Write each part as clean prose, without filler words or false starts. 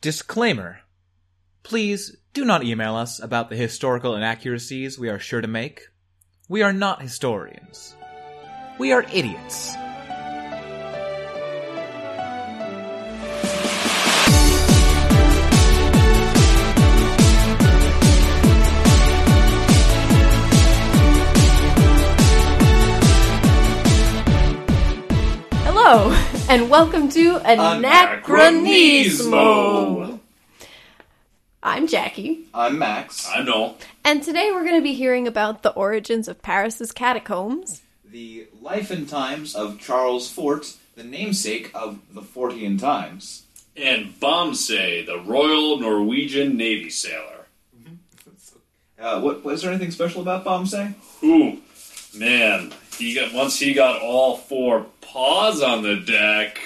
Disclaimer. Please do not email us about the historical inaccuracies we are sure to make. We are not historians. We are idiots. Hello, and welcome to Anachronismo! I'm Jackie. I'm Max. I'm Noel. And today we're going to be hearing about the origins of Paris's catacombs, the life and times of Charles Fort, the namesake of the Fortean Times, and Bomsay, the Royal Norwegian Navy sailor. Was there anything special about Bomsay? Ooh, man. Once he got all four paws on the deck,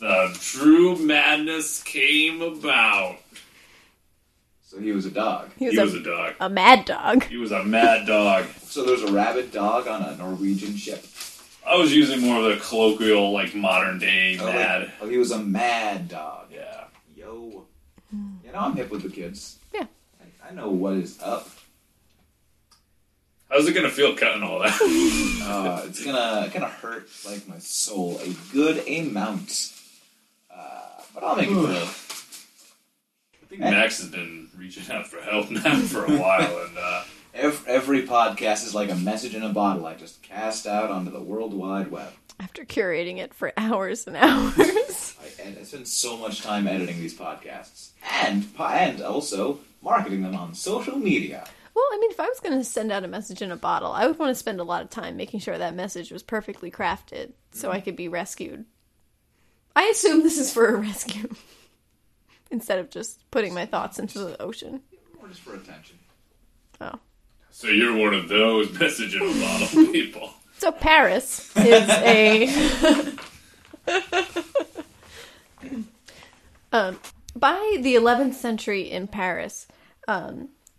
the true madness came about. So he was a dog. He was a dog. A mad dog. He was a mad dog. So there's a rabid dog on a Norwegian ship. I was using more of the colloquial, modern day mad. He was a mad dog. Yeah. Yo. You know, I'm hip with the kids. Yeah. I know what is up. How's it gonna feel cutting all that? It's gonna hurt my soul a good amount, but I'll make it through. I think Max has been reaching out for help now for a while, and every podcast is like a message in a bottle. I just cast out onto the World Wide Web after curating it for hours and hours. I spend so much time editing these podcasts and also marketing them on social media. Well, if I was going to send out a message in a bottle, I would want to spend a lot of time making sure that message was perfectly crafted so I could be rescued. I assume this is for a rescue instead of just putting my thoughts into the ocean. Or just for attention. Oh. So you're one of those message in a bottle people. So Paris is a... by the 11th century in Paris...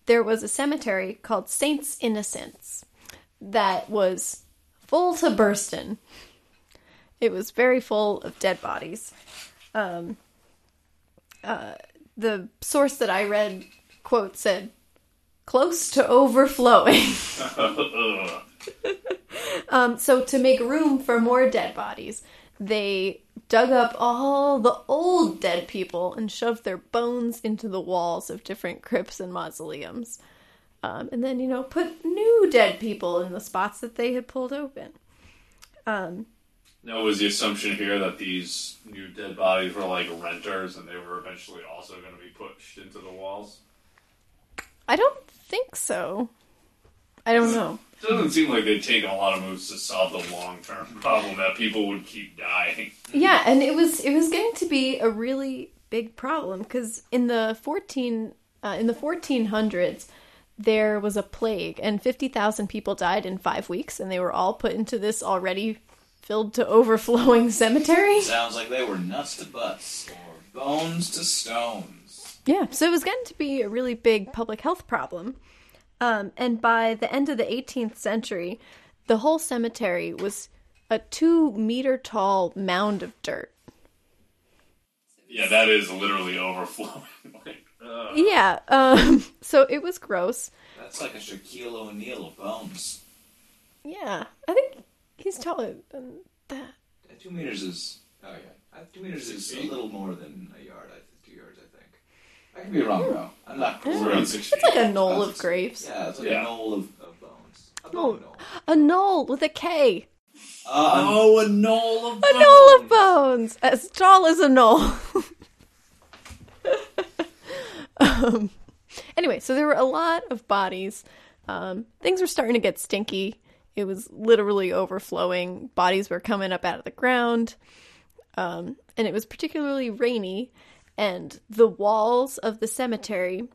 there was a cemetery called Saints Innocents that was full to bursting. It was very full of dead bodies. The source that I read, quote, said, close to overflowing. So to make room for more dead bodies, they dug up all the old dead people and shoved their bones into the walls of different crypts and mausoleums. And then, put new dead people in the spots that they had pulled open. Now, was the assumption here that these new dead bodies were renters and they were eventually also going to be pushed into the walls? I don't think so. I don't know. It doesn't seem like they'd take a lot of moves to solve the long-term problem that people would keep dying. Yeah, and it was getting to be a really big problem because in the 1400s there was a plague and 50,000 people died in 5 weeks, and they were all put into this already filled to overflowing cemetery. Sounds like they were nuts to butts or bones to stones. Yeah, so it was getting to be a really big public health problem. And by the end of the 18th century, the whole cemetery was a 2-meter-tall mound of dirt. Yeah, that is literally overflowing. Yeah, so it was gross. That's like a Shaquille O'Neal of bones. Yeah, I think he's taller than that. 2 meters is... Oh, yeah. 2 meters is a little more than a yard, 2 yards, I think. I could be wrong, bro. I'm not sure. It's like a knoll of graves. Yeah, it's a knoll of bones. A knoll with a K. A knoll of bones. A knoll of bones. As tall as a knoll. Anyway, so there were a lot of bodies. Things were starting to get stinky. It was literally overflowing. Bodies were coming up out of the ground. And it was particularly rainy. And the walls of the cemetery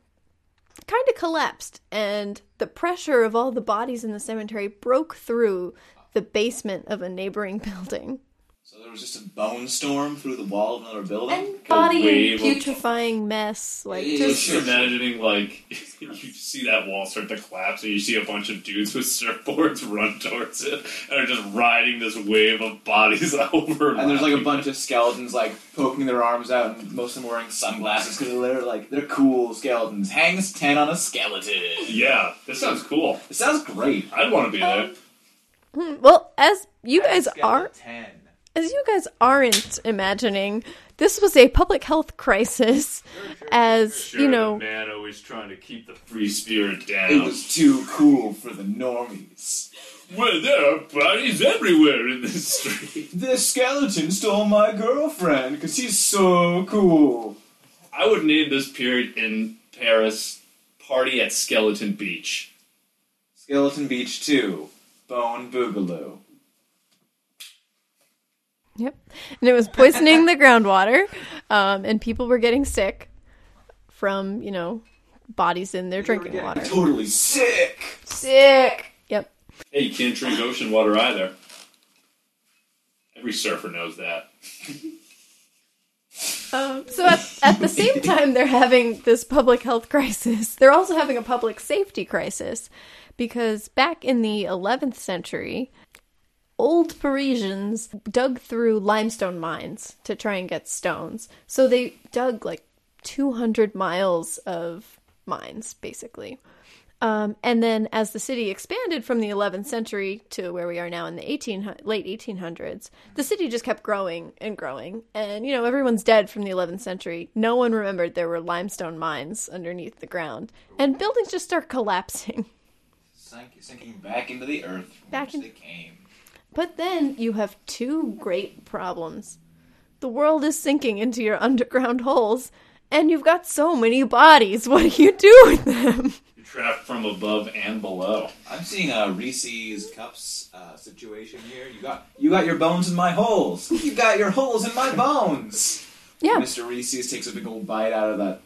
kind of collapsed, and the pressure of all the bodies in the cemetery broke through the basement of a neighboring building. So there was just a bone storm through the wall of another building? And body putrefying mess. Like, just imagining, like, you see that wall start to collapse and you see a bunch of dudes with surfboards run towards it and are just riding this wave of bodies over. And there's, like, a bunch of skeletons, like, poking their arms out, and most of them wearing sunglasses because they're, like, they're cool skeletons. Hangs 10 on a skeleton. Yeah, this sounds cool. It sounds great. I'd want to be there. Well, as you guys are... 10. As you guys aren't imagining, this was a public health crisis. Sure, you know, the man always trying to keep the free spirit down. It was too cool for the normies. Well, there are bodies everywhere in this street. This skeleton stole my girlfriend because he's so cool. I would name this period in Paris "Party at Skeleton Beach." Skeleton Beach 2, Bone Boogaloo. Yep. And it was poisoning the groundwater, and people were getting sick from, you know, bodies in their drinking water. Totally sick! Sick! Yep. Hey, you can't drink ocean water either. Every surfer knows that. So at the same time they're having this public health crisis, they're also having a public safety crisis, because back in the 11th century... old Parisians dug through limestone mines to try and get stones. So they dug, like, 200 miles of mines, basically. And then as the city expanded from the 11th century to where we are now in the late 1800s, the city just kept growing and growing. And, you know, everyone's dead from the 11th century. No one remembered there were limestone mines underneath the ground. And buildings just start collapsing. Sinking back into the earth from which they came. But then you have two great problems. The world is sinking into your underground holes, and you've got so many bodies. What do you do with them? You're trapped from above and below. I'm seeing a Reese's Cups situation here. You got your bones in my holes. You got your holes in my bones. Yeah. Mr. Reese's takes a big old bite out of that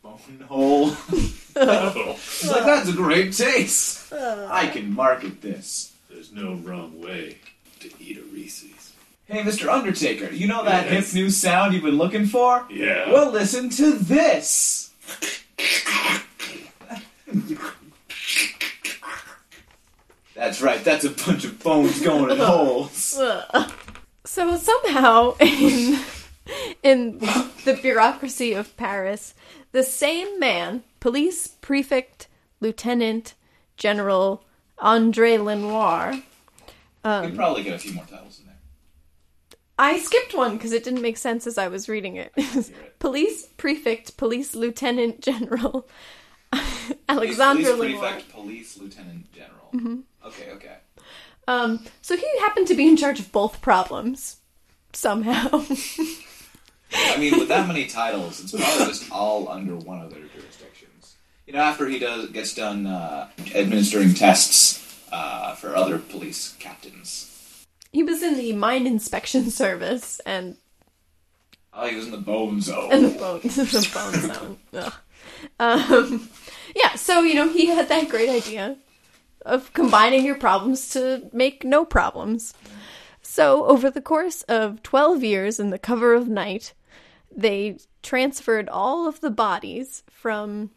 bone hole. He's like, that's a great taste. I can market this. There's no wrong way to eat a Reese's. Hey, Mr. Undertaker, you know that hip new sound you've been looking for? Yeah. Well, listen to this. That's right, that's a bunch of bones going in holes. So somehow, in the bureaucracy of Paris, the same man, police prefect, lieutenant, general... André Lenoir. You'd probably get a few more titles in there. I skipped one because it didn't make sense as I was reading it. Police prefect, police lieutenant general, Alexandre Lenoir. Police prefect, police lieutenant general. Mm-hmm. Okay. So he happened to be in charge of both problems. Somehow. I mean, with that many titles, it's probably just all under one of their jurisdictions. You know, after he gets done administering tests for other police captains. He was in the mine inspection service, and... oh, he was in the bone zone. In the bone zone. Ugh. Yeah, so, you know, he had that great idea of combining your problems to make no problems. So, over the course of 12 years in the cover of night, they transferred all of the bodies from...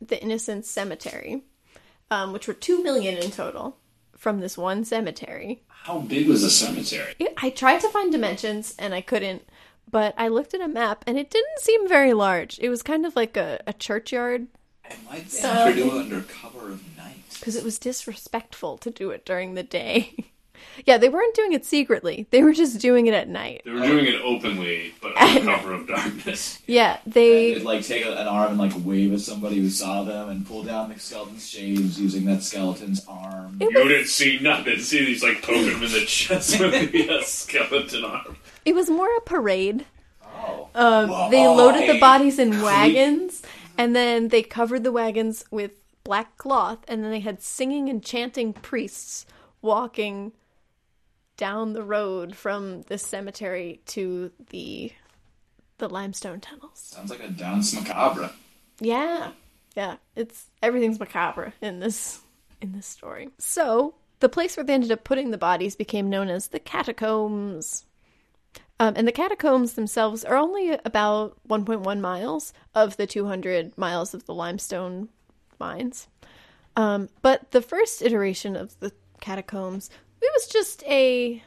the Innocents Cemetery, which were 2 million in total from this one cemetery. How big was the cemetery? I tried to find dimensions and I couldn't, but I looked at a map and it didn't seem very large. It was kind of like a churchyard. And why did they do it under cover of night? Because it was disrespectful to do it during the day. Yeah, they weren't doing it secretly. They were just doing it at night. They were doing it openly, but under cover of darkness. Yeah, they... and they'd, like, take an arm and, like, wave at somebody who saw them and pull down the skeleton's shaves using that skeleton's arm. You didn't see nothing. See, he's, like, poking him in the chest with the skeleton arm. It was more a parade. Oh. They loaded the bodies in wagons, and then they covered the wagons with black cloth, and then they had singing and chanting priests walking... down the road from the cemetery to the limestone tunnels. Sounds like a dance macabre. Yeah. It's everything's macabre in this story. So the place where they ended up putting the bodies became known as the catacombs. And the catacombs themselves are only about 1.1 miles of the 200 miles of the limestone mines. But the first iteration of the catacombs, it was just a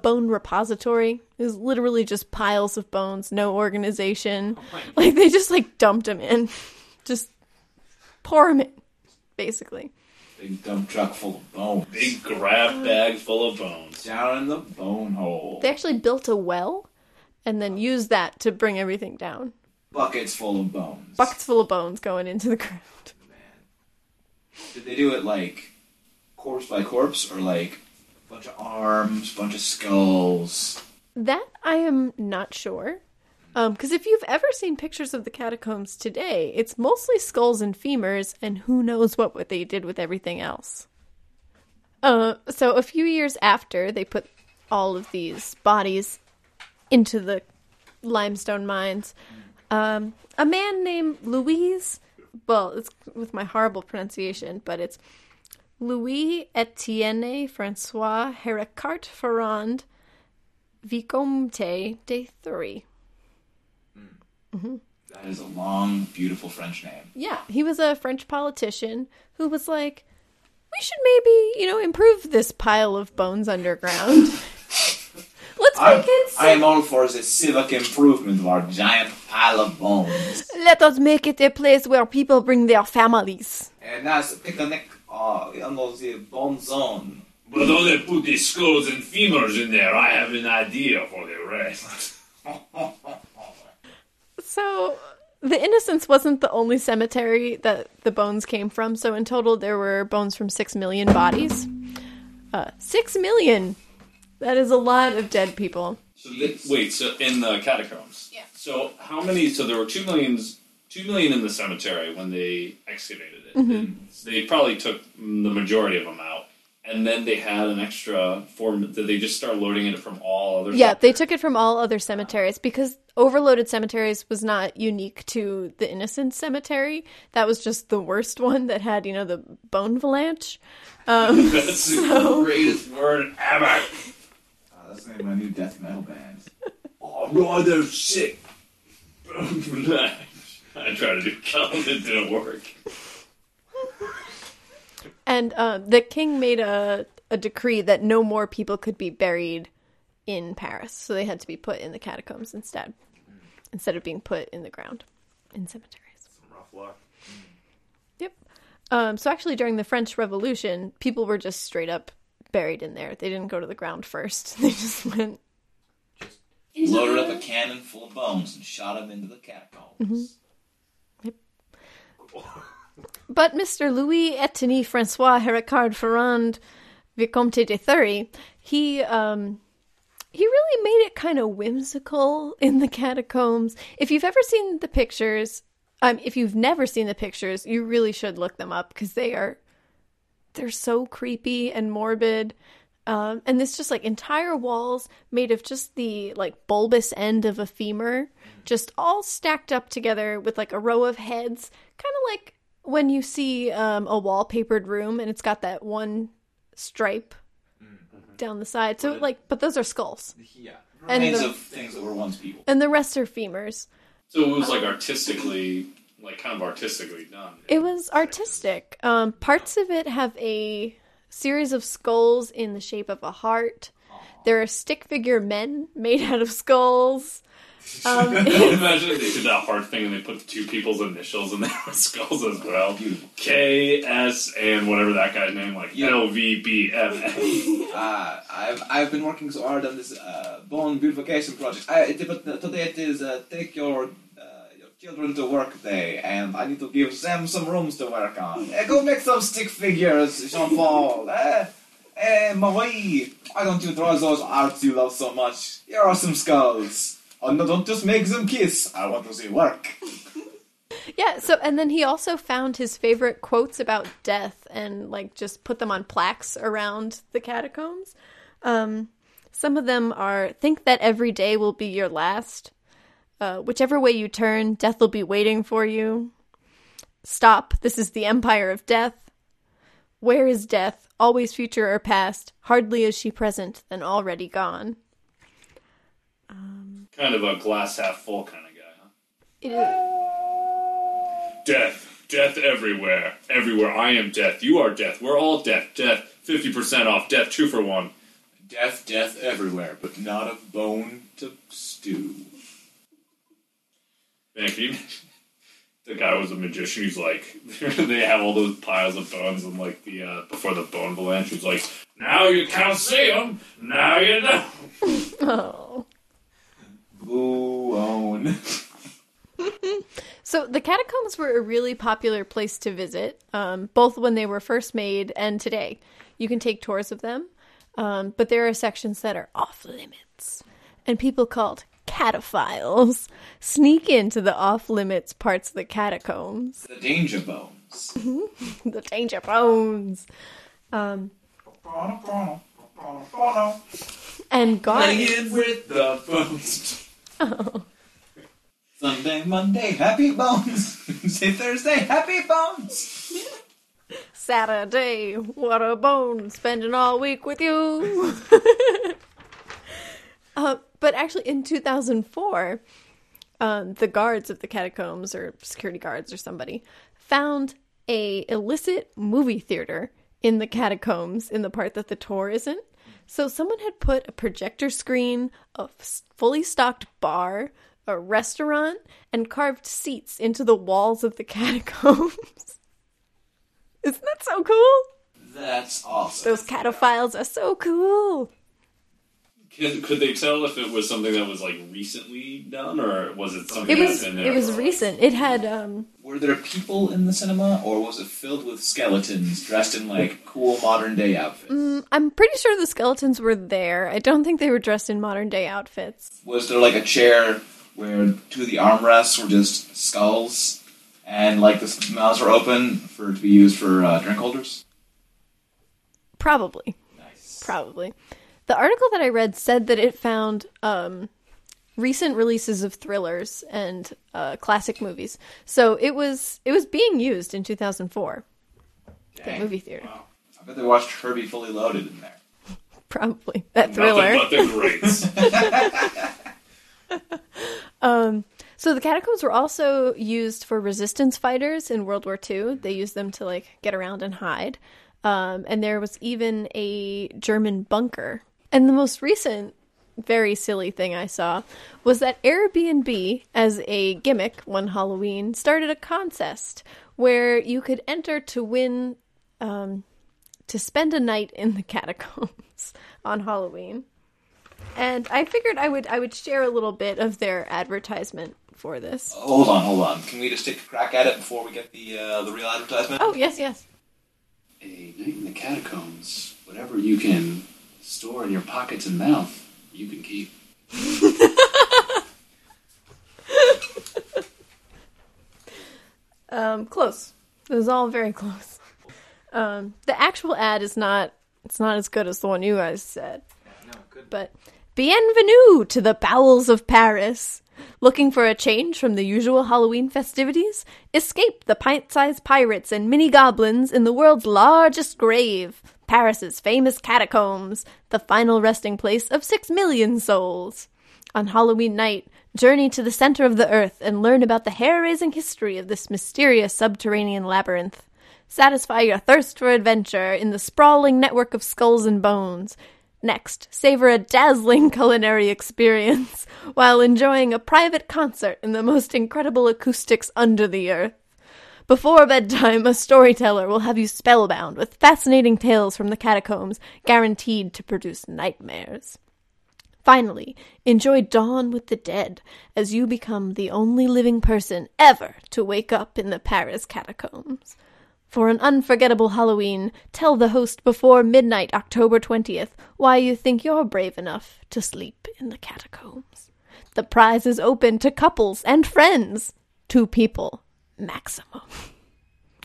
bone repository. It was literally just piles of bones, no organization. Oh, like, they just, like, dumped them in. Just pour them in, basically. Big dump truck full of bones. Big grab bag full of bones. Down in the bone hole. They actually built a well and then used that to bring everything down. Buckets full of bones. Buckets full of bones going into the ground. Man. Did they do it, like, corpse by corpse, or, like, bunch of arms, bunch of skulls? That I am not sure. Because if you've ever seen pictures of the catacombs today, it's mostly skulls and femurs, and who knows what they did with everything else. So a few years after they put all of these bodies into the limestone mines, a man named Louis, well, it's with my horrible pronunciation, but it's Louis-Étienne François Héricart Ferrand, Vicomte de Thury. Mm-hmm. That is a long, beautiful French name. Yeah, he was a French politician who was like, we should maybe, improve this pile of bones underground. I am all for the civic improvement of our giant pile of bones. Let us make it a place where people bring their families. And that's a picnic. On the bone zone. But though they put these skulls and femurs in there, I have an idea for the rest. So, the Innocents wasn't the only cemetery that the bones came from, so in total there were bones from 6 million bodies. 6 million! That is a lot of dead people. So so in the catacombs? Yeah. So, how many... So, there were 2 million in the cemetery when they excavated it. Mm-hmm. They probably took the majority of them out. And then they had an extra 4. Did they just start loading it from all other cemeteries? They took it from all other cemeteries because overloaded cemeteries was not unique to the Innocent Cemetery. That was just the worst one that had, the bone avalanche. That's the greatest word ever. That's the name of my new death metal band. Oh, rather sick. Bone avalanche. I tried to do count, it didn't work. And the king made a decree that no more people could be buried in Paris, so they had to be put in the catacombs instead of being put in the ground in cemeteries. Some rough luck. Yep. So actually, during the French Revolution, people were just straight up buried in there. They didn't go to the ground first. They just went... Loaded up a cannon full of bones and shot them into the catacombs. Mm-hmm. But Mr. Louis-Étienne François Héricart Ferrand, Vicomte de Thury, he really made it kind of whimsical in the catacombs. If you've never seen the pictures, you really should look them up because they're so creepy and morbid. And this just, like, entire walls made of just the, like, bulbous end of a femur, just all stacked up together with, like, a row of heads. Kind of like when you see a wallpapered room and it's got that one stripe down the side. So, but those are skulls. Yeah. Remains of things that were once people. And the rest are femurs. So it was, artistically done. It was artistic. Parts of it have a series of skulls in the shape of a heart. Aww. There are stick figure men made out of skulls. Imagine if they did that heart thing and they put the two people's initials in their skulls as well. K, S, and whatever that guy's name, LVBM. I've been working so hard on this bone beautification project. Today it is take your children to work day, and I need to give them some rooms to work on. Go make some stick figures, Jean-Paul. Marie, why don't you draw those arts you love so much? Here are some skulls. Oh, no, don't just make them kiss. I want to see work. Yeah, so, and then he also found his favorite quotes about death and, just put them on plaques around the catacombs. Some of them are, think that every day will be your last. Whichever way you turn, death will be waiting for you. Stop, this is the empire of death. Where is death? Always future or past. Hardly is she present, then already gone. Kind of a glass half full kind of guy, huh? It is. Death. Death everywhere. Everywhere. I am death. You are death. We're all death. Death. 50% off. Death 2 for 1. Death, death everywhere, but not a bone to stew. Man, can you imagine? The guy was a magician. He's like, they have all those piles of bones, and like the before the bone avalanche, he's like, now you can't see them. Now you know. Oh. Bone. So the catacombs were a really popular place to visit, both when they were first made and today. You can take tours of them, but there are sections that are off limits, and people called cataphiles sneak into the off-limits parts of the catacombs. The danger bones. The danger bones. And guardians. Playing with the bones. Oh. Sunday, Monday, happy bones. Say Thursday, happy bones. Saturday, what a bone. Spending all week with you. But actually, in 2004, the guards of the catacombs, or security guards or somebody, found a illicit movie theater in the catacombs, in the part that the tour isn't. So someone had put a projector screen, a fully stocked bar, a restaurant, and carved seats into the walls of the catacombs. Isn't that so cool? That's awesome. Those cataphiles are so cool. Could they tell if it was something that was, like, recently done, or was it something that's been there? It was recent. It had, Were there people in the cinema, or was it filled with skeletons dressed in, like, cool modern-day outfits? I'm pretty sure the skeletons were there. I don't think they were dressed in modern-day outfits. Was there, like, a chair where two of the armrests were just skulls, and, like, the mouths were open to be used for drink holders? Probably. Nice. Probably. The article that I read said that it found recent releases of thrillers and classic movies. So it was being used in 2004. Dang. The movie theater. Wow. I bet they watched Herbie Fully Loaded in there. Probably. That thriller. Nothing but the greats. So the catacombs were also used for resistance fighters in World War II. They used them to like get around and hide. And there was even a German bunker. And the most recent, very silly thing I saw was that Airbnb, as a gimmick one Halloween, started a contest where you could enter to win, to spend a night in the catacombs on Halloween. And I figured I would share a little bit of their advertisement for this. Hold on. Can we just take a crack at it before we get the real advertisement? Oh, yes. A night in the catacombs, whatever you can store in your pockets and mouth, you can keep. Close. It was all very close. The actual ad is not as good as the one you guys said. No, good. But bienvenue to the bowels of Paris. Looking for a change from the usual Halloween festivities? Escape the pint-sized pirates and mini-goblins in the world's largest grave, Paris's famous catacombs, the final resting place of 6 million souls. On Halloween night, journey to the center of the earth and learn about the hair-raising history of this mysterious subterranean labyrinth. Satisfy your thirst for adventure in the sprawling network of skulls and bones. Next, savor a dazzling culinary experience while enjoying a private concert in the most incredible acoustics under the earth. Before bedtime, a storyteller will have you spellbound with fascinating tales from the catacombs guaranteed to produce nightmares. Finally, enjoy dawn with the dead as you become the only living person ever to wake up in the Paris catacombs. For an unforgettable Halloween, tell the host before midnight, October 20th, why you think you're brave enough to sleep in the catacombs. The prize is open to couples and friends. 2 people, maximum.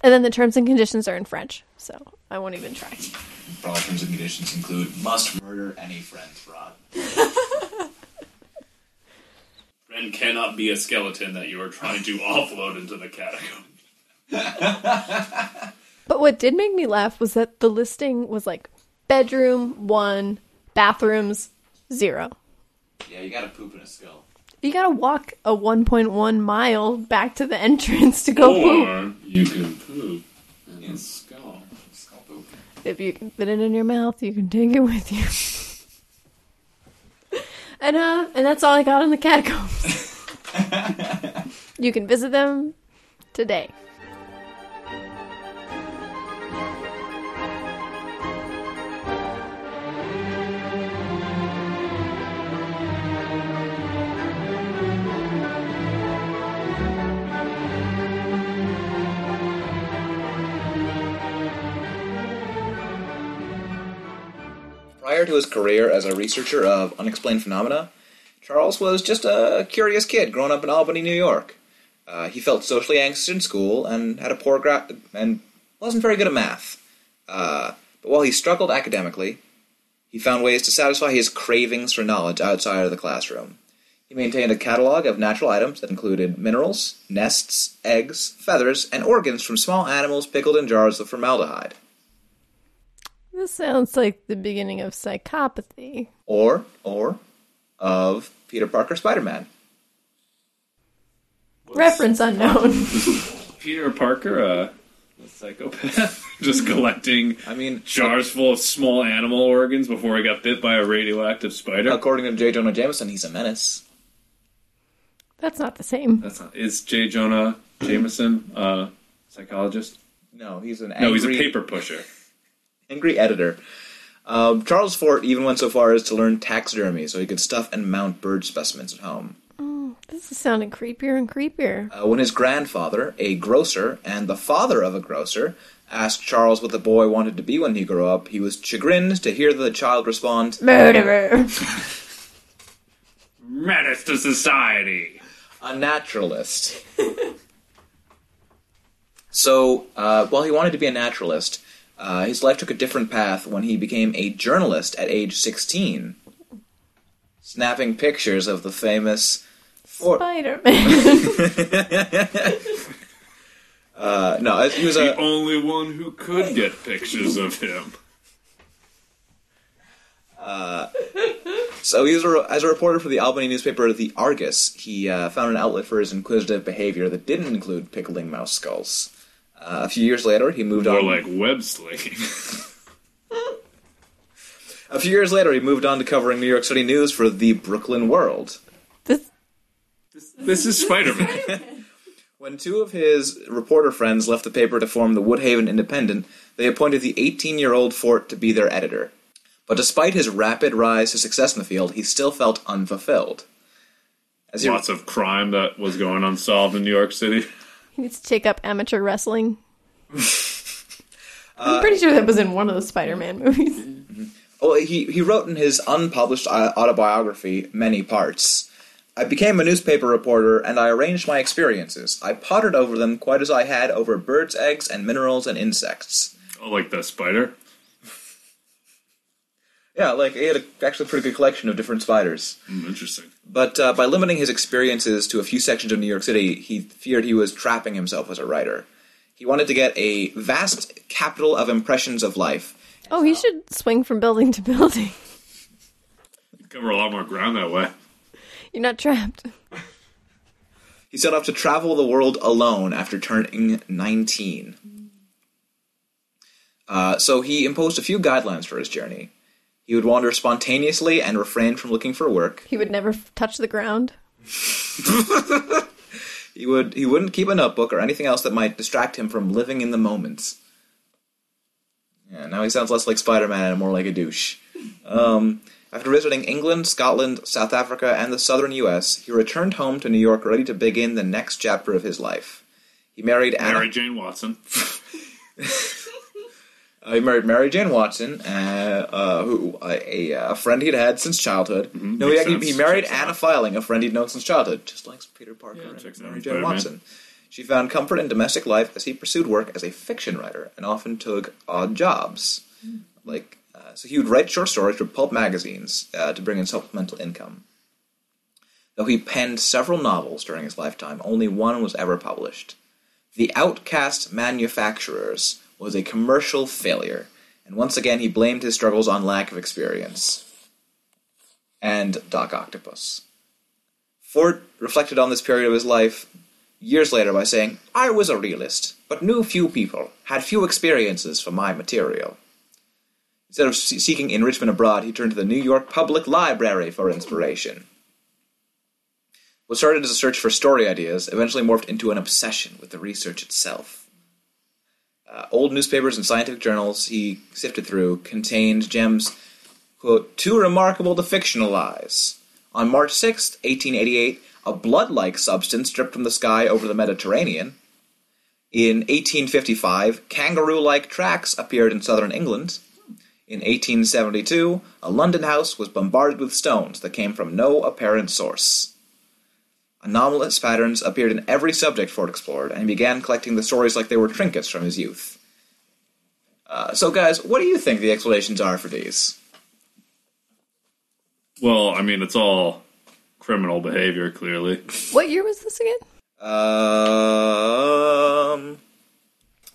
And then the terms and conditions are in French, so I won't even try. Broad terms and conditions include must murder any friends, Rod. Friend cannot be a skeleton that you are trying to offload into the catacombs. But what did make me laugh was that the listing was like bedroom 1, bathrooms 0. Yeah, you gotta poop in a skull. You gotta walk a 1.1 mile back to the entrance to go poop. Or you can poop in skull. Skull poop. If you can fit it in your mouth, you can take it with you. And that's all I got on the catacombs. You can visit them today. Prior to his career as a researcher of unexplained phenomena, Charles was just a curious kid growing up in Albany, New York. He felt socially anxious in school and had a poor and wasn't very good at math. But while he struggled academically, he found ways to satisfy his cravings for knowledge outside of the classroom. He maintained a catalog of natural items that included minerals, nests, eggs, feathers, and organs from small animals pickled in jars of formaldehyde. This sounds like the beginning of psychopathy. Or of Peter Parker Spider-Man. Reference unknown. Peter Parker, a psychopath, just collecting jars full of small animal organs before he got bit by a radioactive spider. According to J. Jonah Jameson, he's a menace. That's not the same. Is J. Jonah Jameson a psychologist? No, he's an angry... No, he's a paper pusher. Angry editor. Charles Fort even went so far as to learn taxidermy so he could stuff and mount bird specimens at home. Oh, this is sounding creepier and creepier. When his grandfather, a grocer, and the father of a grocer, asked Charles what the boy wanted to be when he grew up, he was chagrined to hear the child respond, "Murderer! Menace to society! A naturalist." So, while he wanted to be a naturalist... his life took a different path when he became a journalist at age 16, snapping pictures of the famous Spider-Man. No, he was the only one who could get pictures of him. So he was as a reporter for the Albany newspaper, The Argus. He found an outlet for his inquisitive behavior that didn't include pickling mouse skulls. A few years later, he moved on... More like web slinging. A few years later, he moved on to covering New York City news for the Brooklyn World. This is Spider-Man. When two of his reporter friends left the paper to form the Woodhaven Independent, they appointed the 18-year-old Fort to be their editor. But despite his rapid rise to success in the field, he still felt unfulfilled. Lots of crime that was going unsolved in New York City. He needs to take up amateur wrestling. I'm pretty sure that was in one of the Spider-Man movies. Mm-hmm. Well, he wrote in his unpublished autobiography, Many Parts, "I became a newspaper reporter, and I arranged my experiences. I pottered over them quite as I had over birds' eggs and minerals and insects." Oh, like the spider? Yeah, like, he had actually a pretty good collection of different spiders. Interesting. But by limiting his experiences to a few sections of New York City, he feared he was trapping himself as a writer. He wanted to get a vast capital of impressions of life. Oh, he should swing from building to building. You cover a lot more ground that way. You're not trapped. He set off to travel the world alone after turning 19. So he imposed a few guidelines for his journey. He would wander spontaneously and refrain from looking for work. He would never touch the ground. He wouldn't keep a notebook or anything else that might distract him from living in the moment. Yeah, now he sounds less like Spider-Man and more like a douche. After visiting England, Scotland, South Africa, and the southern U.S., he returned home to New York ready to begin the next chapter of his life. He married Mary Jane Watson. He married Mary Jane Watson, who a friend he'd had since childhood. Mm-hmm. No, he married Anna Filing, a friend he'd known since childhood, just like Peter Parker and Mary Jane Watson. Man. She found comfort in domestic life as he pursued work as a fiction writer and often took odd jobs. Mm-hmm. So he would write short stories for pulp magazines to bring in supplemental income. Though he penned several novels during his lifetime, only one was ever published. The Outcast Manufacturers was a commercial failure, and once again he blamed his struggles on lack of experience. and Doc Octopus. Ford reflected on this period of his life years later by saying, "I was a realist, but knew few people, had few experiences for my material." Instead of seeking enrichment abroad, he turned to the New York Public Library for inspiration. What started as a search for story ideas eventually morphed into an obsession with the research itself. Old newspapers and scientific journals he sifted through contained gems, quote, "too remarkable to fictionalize." On March 6, 1888, a blood-like substance dripped from the sky over the Mediterranean. In 1855, kangaroo-like tracks appeared in southern England. In 1872, a London house was bombarded with stones that came from no apparent source. Anomalous patterns appeared in every subject Ford explored, and he began collecting the stories like they were trinkets from his youth. So guys, what do you think the explanations are for these? Well, I mean, it's all criminal behavior, clearly. What year was this again?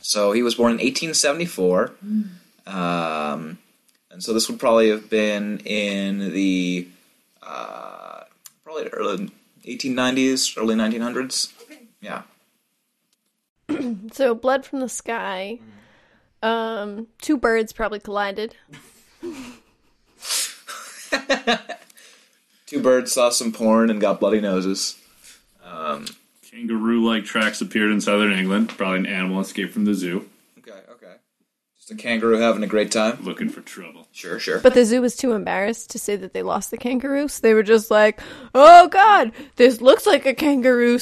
So he was born in 1874. And so this would probably have been in the probably early 1890s, early 1900s. Okay. Yeah. So blood from the sky. Two birds probably collided. Two birds saw some porn and got bloody noses. Kangaroo-like tracks appeared in southern England. Probably an animal escaped from the zoo. Okay. Just a kangaroo having a great time. Looking for trouble. Sure. But the zoo was too embarrassed to say that they lost the kangaroo, so they were just like, "Oh, God, this looks like a kangaroo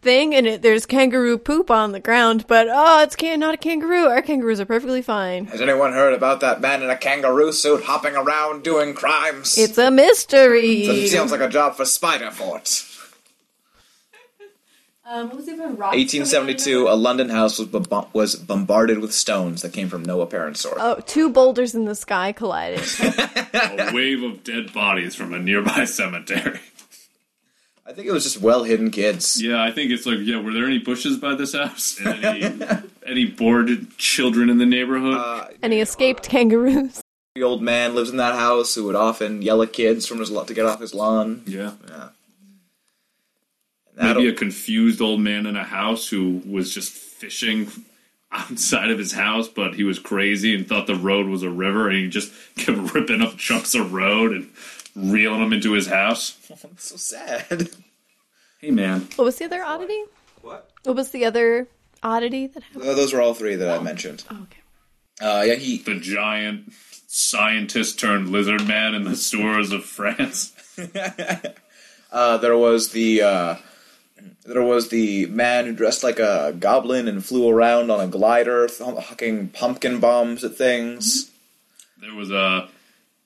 thing, and there's kangaroo poop on the ground, but, oh, it's not a kangaroo. Our kangaroos are perfectly fine." Has anyone heard about that man in a kangaroo suit hopping around doing crimes? It's a mystery. It sounds like a job for Spiderfort. What was it? 1872, a London house was bombarded with stones that came from no apparent source. Oh, two boulders in the sky collided. A wave of dead bodies from a nearby cemetery. I think it was just well-hidden kids. Yeah, I think it's like, were there any bushes by this house? And any boarded children in the neighborhood? Any escaped kangaroos? The old man lives in that house who would often yell at kids from his to get off his lawn. Yeah. Maybe a confused old man in a house who was just fishing outside of his house, but he was crazy and thought the road was a river, and he just kept ripping up chunks of road and reeling them into his house. That's so sad. Hey, man. What was the other oddity? What? What was the other oddity that happened? Those were all three that I mentioned. Oh, okay. The giant scientist turned lizard man in the stores of France. There was the man who dressed like a goblin and flew around on a glider, hucking pumpkin bombs at things. There was a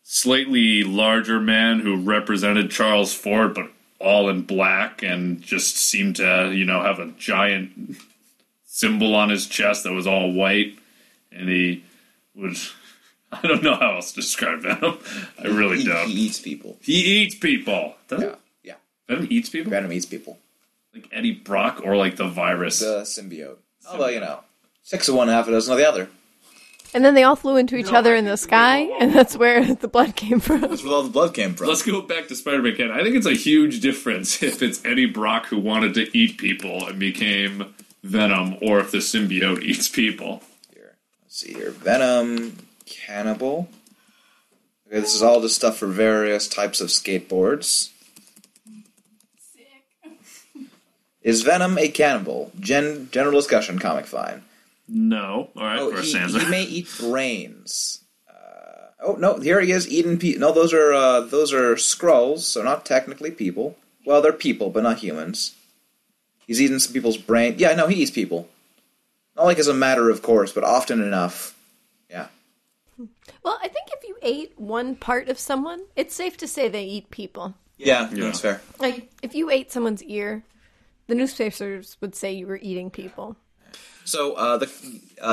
slightly larger man who represented Charles Ford, but all in black, and just seemed to, have a giant symbol on his chest that was all white. And he would... I don't know how else to describe Venom. I really don't. He eats people. Venom eats people? Venom eats people. Like Eddie Brock or like the virus? The symbiote. Although, six of one, half a dozen of the other. And then they all flew into each other in the sky, and that's where the blood came from. That's where all the blood came from. Let's go back to Spider-Man canon. I think it's a huge difference if it's Eddie Brock who wanted to eat people and became Venom, or if the symbiote eats people. Let's see here. Venom, cannibal. Okay, this is all just stuff for various types of skateboards. Sick. Is Venom a cannibal? General discussion, comic fine. No. All right, he may eat brains. Here he is eating people. No, those are Skrulls, so not technically people. Well, they're people, but not humans. He's eating some people's brain. Yeah, no, he eats people. Not like as a matter of course, but often enough. Yeah. Well, I think if you ate one part of someone, it's safe to say they eat people. Yeah. That's fair. Like, if you ate someone's ear, the newspapers would say you were eating people. So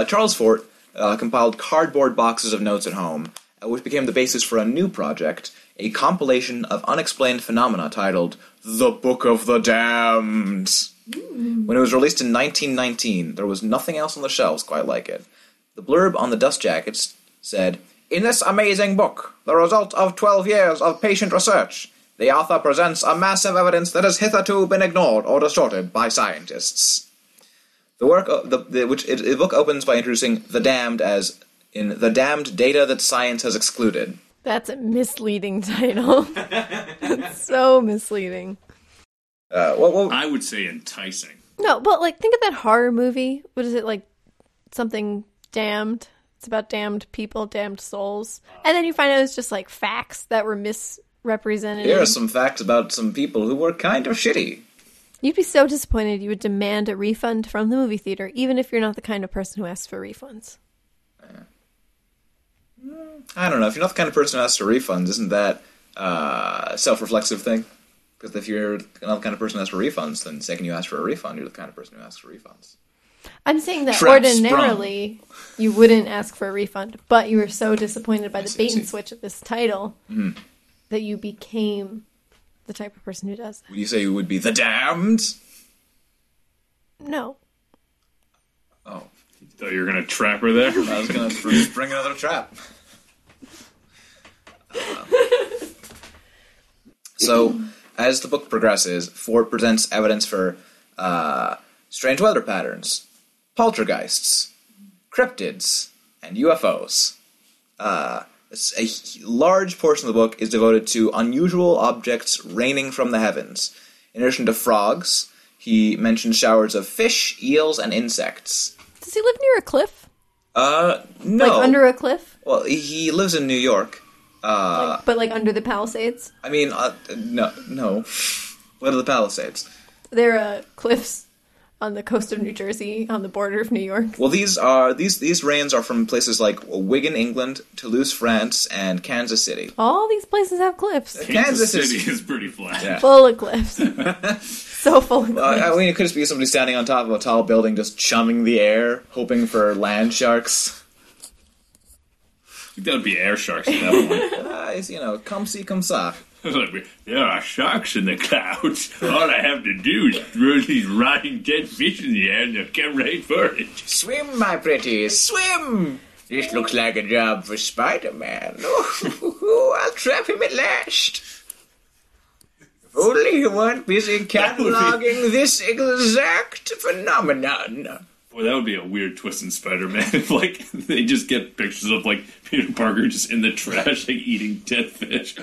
Charles Fort compiled cardboard boxes of notes at home, which became the basis for a new project, a compilation of unexplained phenomena titled The Book of the Damned. Mm. When it was released in 1919, there was nothing else on the shelves quite like it. The blurb on the dust jackets said, In this amazing book, the result of 12 years of patient research, the author presents a massive evidence that has hitherto been ignored or distorted by scientists. The book opens by introducing the damned as in the damned data that science has excluded. That's a misleading title. That's so misleading. I would say enticing. No, but think of that horror movie. What is it, something damned? It's about damned people, damned souls. And then you find out it's just facts that were misrepresented. Here are some facts about some people who were kind of shitty. You'd be so disappointed you would demand a refund from the movie theater, even if you're not the kind of person who asks for refunds. I don't know. If you're not the kind of person who asks for refunds, isn't that a self-reflexive thing? Because if you're not the kind of person who asks for refunds, then the second you ask for a refund, you're the kind of person who asks for refunds. I'm saying that ordinarily you wouldn't ask for a refund, but you were so disappointed by the bait and switch of this title that you became the type of person who does that. Would you say you would be the damned? No. Oh. You thought you were going to trap her there? I was going to bring another trap. So, as the book progresses, Ford presents evidence for... strange weather patterns, poltergeists, cryptids, and UFOs. A large portion of the book is devoted to unusual objects raining from the heavens. In addition to frogs, he mentions showers of fish, eels, and insects. Does he live near a cliff? No. Under a cliff? Well, he lives in New York. Under the Palisades? I mean, no. What are the Palisades? They're cliffs. On the coast of New Jersey, on the border of New York. Well, these rains are from places like Wigan, England, Toulouse, France, and Kansas City. All these places have cliffs. Kansas City is pretty flat. Yeah. Full of cliffs. So full of cliffs. I mean, it could just be somebody standing on top of a tall building just chumming the air, hoping for land sharks. That would be air sharks at that point. Come see, come saw. There are sharks in the clouds. All I have to do is throw these rotting dead fish in the air and they'll come right for it. Swim, my pretties, swim! This looks like a job for Spider-Man. I'll trap him at last. If only he weren't busy cataloging this exact phenomenon. Boy, that would be a weird twist in Spider-Man if, they just get pictures of, Peter Parker just in the trash, eating dead fish.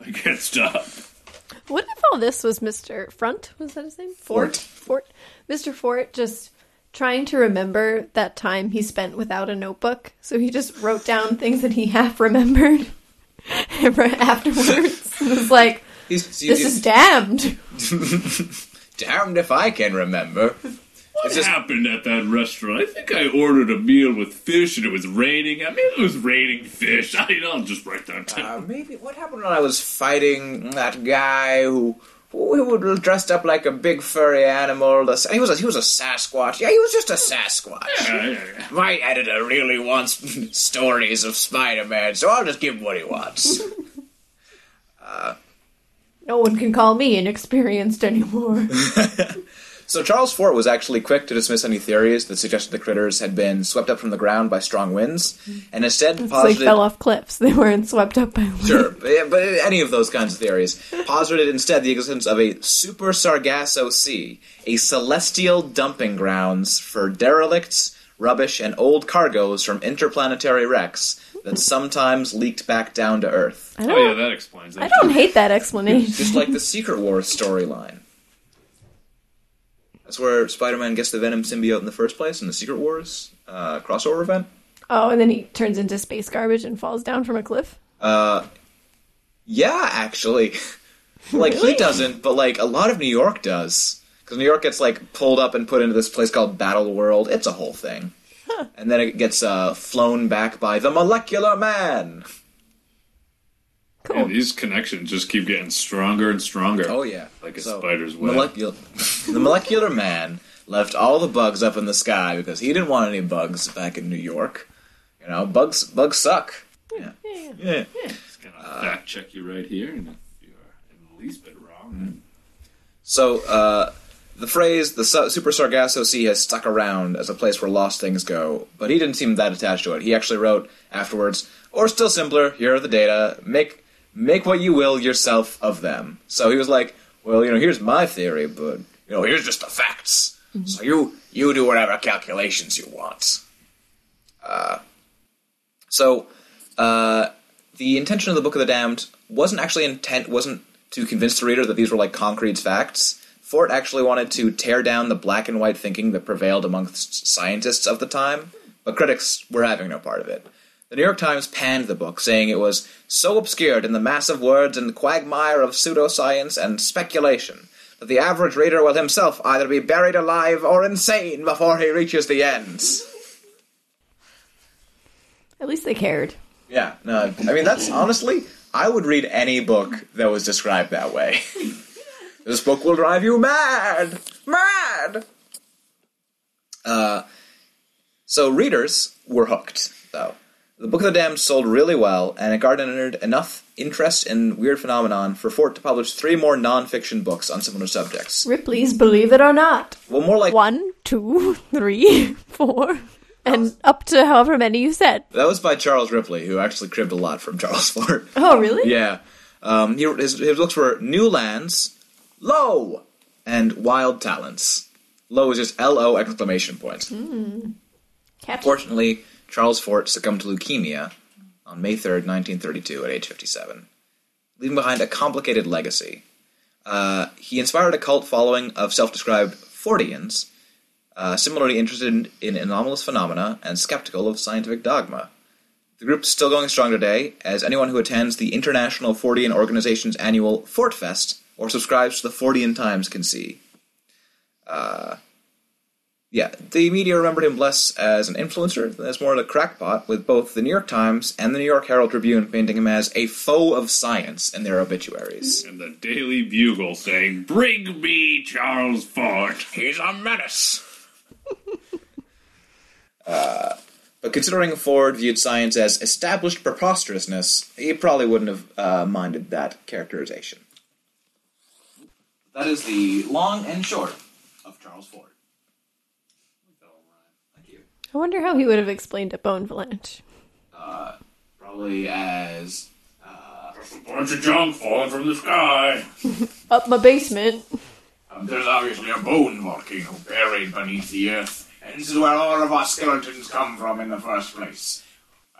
I can't stop. What if all this was Mr. Front? Was that his name? Fort. Mr. Fort just trying to remember that time he spent without a notebook, so he just wrote down things that he half remembered afterwards. It was this is damned. Damned if I can remember. What happened at that restaurant? I think I ordered a meal with fish and it was raining. I mean, it was raining fish. I'll just write that down. Maybe what happened when I was fighting that guy who dressed up like a big furry animal? He was a Sasquatch. Yeah, he was just a Sasquatch. Yeah. My editor really wants stories of Spider-Man, so I'll just give him what he wants. No one can call me inexperienced anymore. So Charles Fort was actually quick to dismiss any theories that suggested the critters had been swept up from the ground by strong winds, and instead posited... They fell off cliffs. They weren't swept up by winds. Sure, but any of those kinds of theories. Posited instead the existence of a Super Sargasso Sea, a celestial dumping grounds for derelicts, rubbish, and old cargoes from interplanetary wrecks that sometimes leaked back down to Earth. That explains it. I don't hate that explanation. Just like the Secret Wars storyline. That's where Spider-Man gets the Venom symbiote in the first place, in the Secret Wars crossover event. Oh, and then he turns into space garbage and falls down from a cliff? Yeah, actually. Really? He doesn't, but, a lot of New York does. Because New York gets, pulled up and put into this place called Battle World. It's a whole thing. Huh. And then it gets flown back by the Molecular Man. Cool. And these connections just keep getting stronger and stronger. Oh, yeah. Like a spider's web. The Molecular Man left all the bugs up in the sky because he didn't want any bugs back in New York. Bugs suck. Yeah. Just going to fact check you right here, and if you are at least bit wrong. So, The phrase, the Super Sargasso Sea has stuck around as a place where lost things go, but he didn't seem that attached to it. He actually wrote afterwards, or still simpler, here are the data, make what you will yourself of them. So he was like, well, you know, here's my theory, but, you know, here's just the facts. Mm-hmm. So you do whatever calculations you want. The intention of the Book of the Damned wasn't to convince the reader that these were like concrete facts. Fort actually wanted to tear down the black and white thinking that prevailed amongst scientists of the time, but critics were having no part of it. The New York Times panned the book, saying it was so obscured in the massive words and quagmire of pseudoscience and speculation that the average reader will himself either be buried alive or insane before he reaches the ends. At least they cared. Yeah, no, I mean, that's honestly, I would read any book that was described that way. This book will drive you mad! Mad! So readers were hooked, though. The Book of the Damned sold really well, and it garnered enough interest in weird phenomenon for Fort to publish 3 more non-fiction books on similar subjects. Ripley's Believe It or Not. Well, more like... 1, 2, 3, 4... And up to however many you said. That was by Charles Ripley, who actually cribbed a lot from Charles Fort. Oh, really? Yeah. His books were New Lands, Low, and Wild Talents. Low is just L-O exclamation point. Mm. Fortunately, Charles Fort succumbed to leukemia on May 3rd, 1932, at age 57, leaving behind a complicated legacy. He inspired a cult following of self-described Fortians, similarly interested in anomalous phenomena and skeptical of scientific dogma. The group is still going strong today, as anyone who attends the International Fortean Organization's annual Fort Fest or subscribes to the Fortean Times can see. The media remembered him less as an influencer than as more of a crackpot, with both the New York Times and the New York Herald Tribune painting him as a foe of science in their obituaries. And the Daily Bugle saying, "Bring me Charles Fort, he's a menace!" But considering Ford viewed science as established preposterousness, he probably wouldn't have minded that characterization. That is the long and short of Charles Fort. Thank you. I wonder how he would have explained a bone avalanche. Probably as just a bunch of junk falling from the sky. Up my basement. There's obviously a bone volcano buried beneath the earth. And this is where all of our skeletons come from in the first place.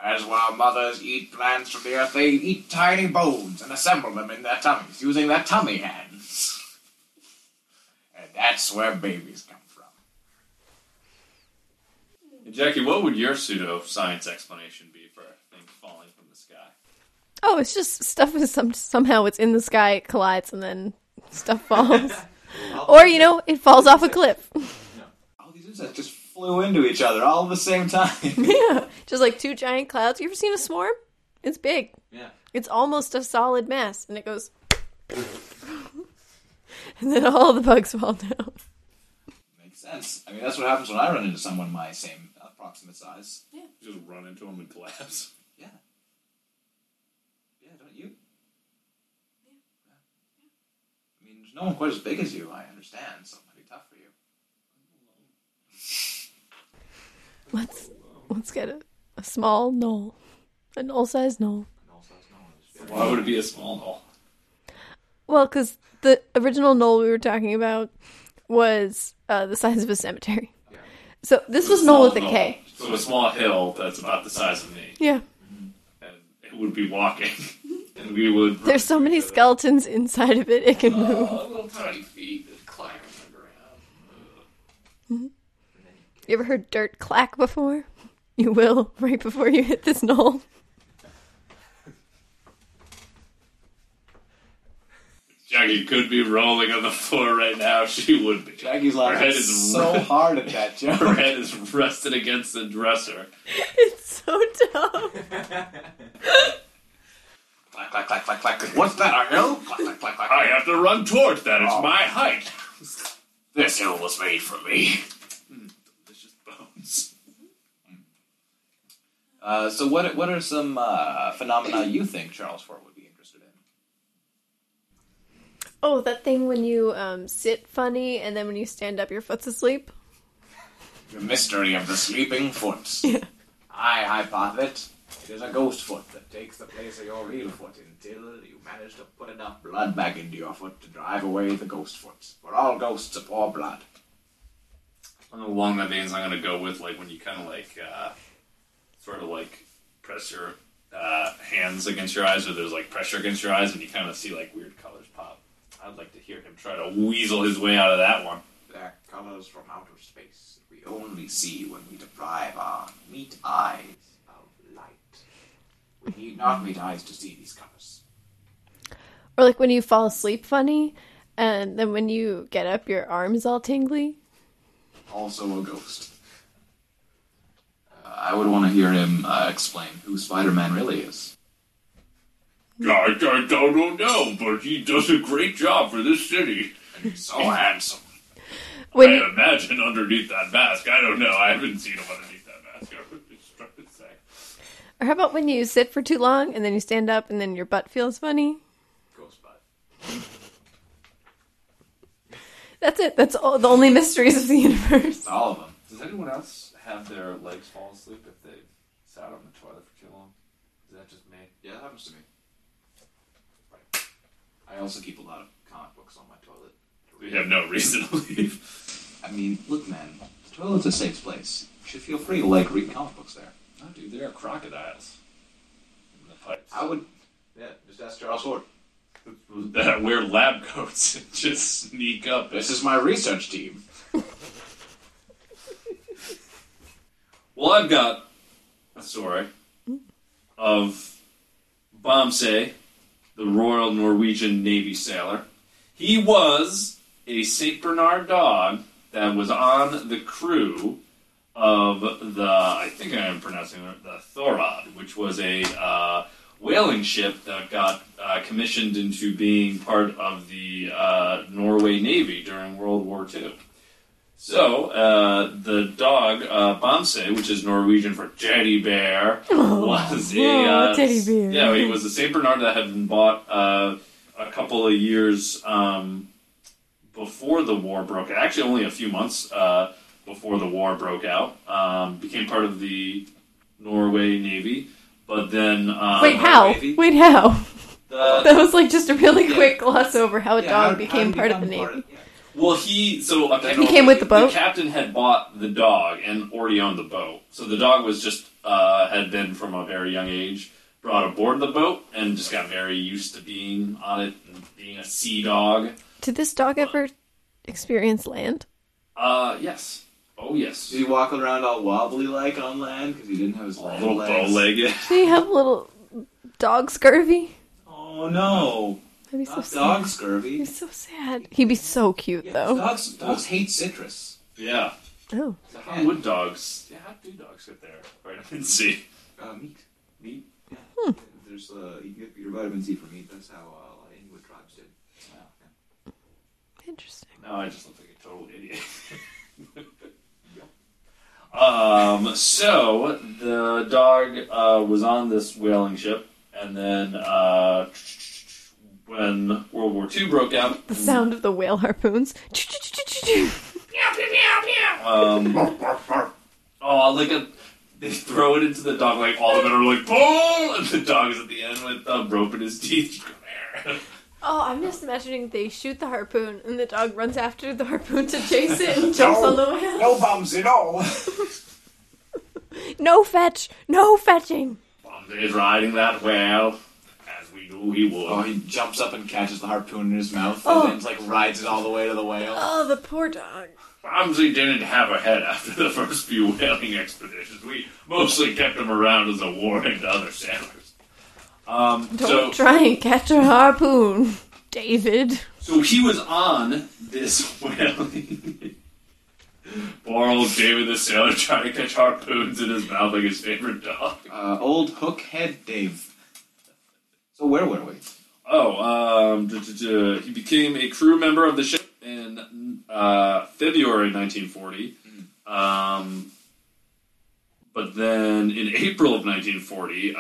As while mothers eat plants from the earth, they eat tiny bones and assemble them in their tummies, using their tummy hands. And that's where babies come from. Jackie, what would your pseudo-science explanation be for things falling from the sky? Oh, it's just stuff is somehow it's in the sky, it collides, and then stuff falls. Or, you know, it falls off a cliff. That just flew into each other all at the same time. Yeah, just like 2 giant clouds. You ever seen a swarm? It's big. Yeah. It's almost a solid mass, and it goes... and then all the bugs fall down. Makes sense. I mean, that's what happens when I run into someone my same approximate size. Yeah. You just run into them and collapse. Yeah. Yeah, don't you? Yeah. I mean, there's no one quite as big as you, I understand, so... Let's get a small knoll. A knoll-sized knoll. Why would it be a small knoll? Well, because the original knoll we were talking about was the size of a cemetery. Yeah. So this was knoll with a K. So a small hill that's about the size of me. Yeah. And it would be walking. And we would... There's so many skeletons inside of it, it can move. Little tiny feet that climb on the ground. Mm-hmm. You ever heard dirt clack before? You will, right before you hit this knoll. Jackie could be rolling on the floor right now. She would be. Jackie's laughing so hard at that joke. Her head is rested against the dresser. It's so dumb. Clack, clack, clack, clack, clack. What's that, our hill? Clack, clack, clack, clack. I have to run towards that. It's my height. This hill was made for me. So what are some phenomena you think Charles Fort would be interested in? Oh, that thing when you sit funny and then when you stand up your foot's asleep? The mystery of the sleeping foot. Yeah. I thought it. It is a ghost foot that takes the place of your real foot until you manage to put enough blood back into your foot to drive away the ghost foot. For all ghosts are poor blood. I don't know along that veins I'm going to go with, like, when you kind of, like, sort of, like, press your hands against your eyes, or there's, like, pressure against your eyes, and you kind of see, like, weird colors pop. I'd like to hear him try to weasel his way out of that one. They're colors from outer space that we only see when we deprive our meat eyes of light. We need not meat eyes to see these colors. Or, like, when you fall asleep funny, and then when you get up, your arm's all tingly. Also a ghost. I would want to hear him explain who Spider-Man really is. I don't know, but he does a great job for this city. And he's so handsome. I imagine underneath that mask. I don't know. I haven't seen him underneath that mask. I would be trying to say. Or how about when you sit for too long and then you stand up and then your butt feels funny? Ghost butt. That's it. That's all, the only mysteries of the universe. All of them. Does anyone else have their legs fall asleep if they sat on the toilet for too long? Is that just me? Yeah, that happens to me. Right. I also keep a lot of comic books on my toilet. We have no reason to leave. I mean, look, man. The toilet's a safe place. You should feel free to, like, read comic books there. No, dude, there are crocodiles in the pipes. I would... Yeah, just ask Charles Ford. That wear lab coats and just sneak up. This is my research team. Well, I've got a story of Bomse, the Royal Norwegian Navy sailor. He was a St. Bernard dog that was on the crew of the, I think I'm pronouncing it, the Thorod, which was a... whaling ship that got commissioned into being part of the Norway Navy during World War II. So, the dog, Bamse, which is Norwegian for teddy bear, teddy bear. Yeah, he was a St. Bernard that had been bought a couple of years before the war broke out. Actually, only a few months before the war broke out. Became part of the Norway Navy. But then... Wait, how? That was like just a really quick gloss over how a dog became part of the Navy. Well, he came with the boat? The captain had bought the dog and already owned the boat. So the dog was just, had been from a very young age brought aboard the boat and just got very used to being on it and being a sea dog. Did this dog ever experience land? Yes. Oh, yes. Did he walk around all wobbly-like on land? Because he didn't have his little legs. Bow-legged. Did he have little dog scurvy? Oh, no. That'd be so sad. Dog scurvy. He'd be so sad. He'd be so cute, though. Dogs hate citrus. Yeah. Oh. So how would dogs... Yeah, how do dogs get their vitamin C? Meat. Meat? Yeah. There's, you can get your vitamin C from meat. That's how a lot of Inuit tribes did. Wow. Yeah. Interesting. No, I just look like a total idiot. So, the dog was on this whaling ship, and then when World War II broke out... The sound of the whale harpoons. They throw it into the dog, like, all the men are like, boom! And the dog is at the end with a rope in his teeth. Oh, I'm just imagining they shoot the harpoon, and the dog runs after the harpoon to chase it and jumps on the whale. No bombs at all. No fetch. No fetching. Bomsey is riding that whale, as we knew he would. Oh, he jumps up and catches the harpoon in his mouth, and then, like, rides it all the way to the whale. Oh, the poor dog. Bomsey didn't have a head after the first few whaling expeditions. We mostly kept him around as a warning to other sailors. Don't try and catch a harpoon, David. So he was on this whaling. Poor old David the sailor trying to catch harpoons in his mouth like his favorite dog. Old hookhead Dave. So where were we? Oh, he became a crew member of the ship in February 1940. But then in April of 1940...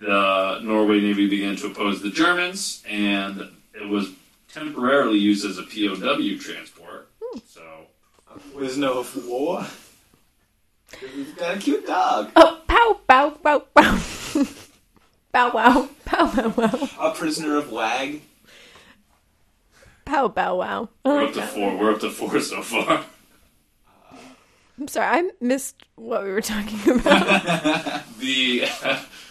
the Norway Navy began to oppose the Germans, and it was temporarily used as a POW transport. So, there's no war. We've got a cute dog. Oh, pow, pow, pow, pow. Bow, wow. Pow, wow, wow. A prisoner of WAG. Pow, bow, wow. We're up to four so far. I'm sorry, I missed what we were talking about.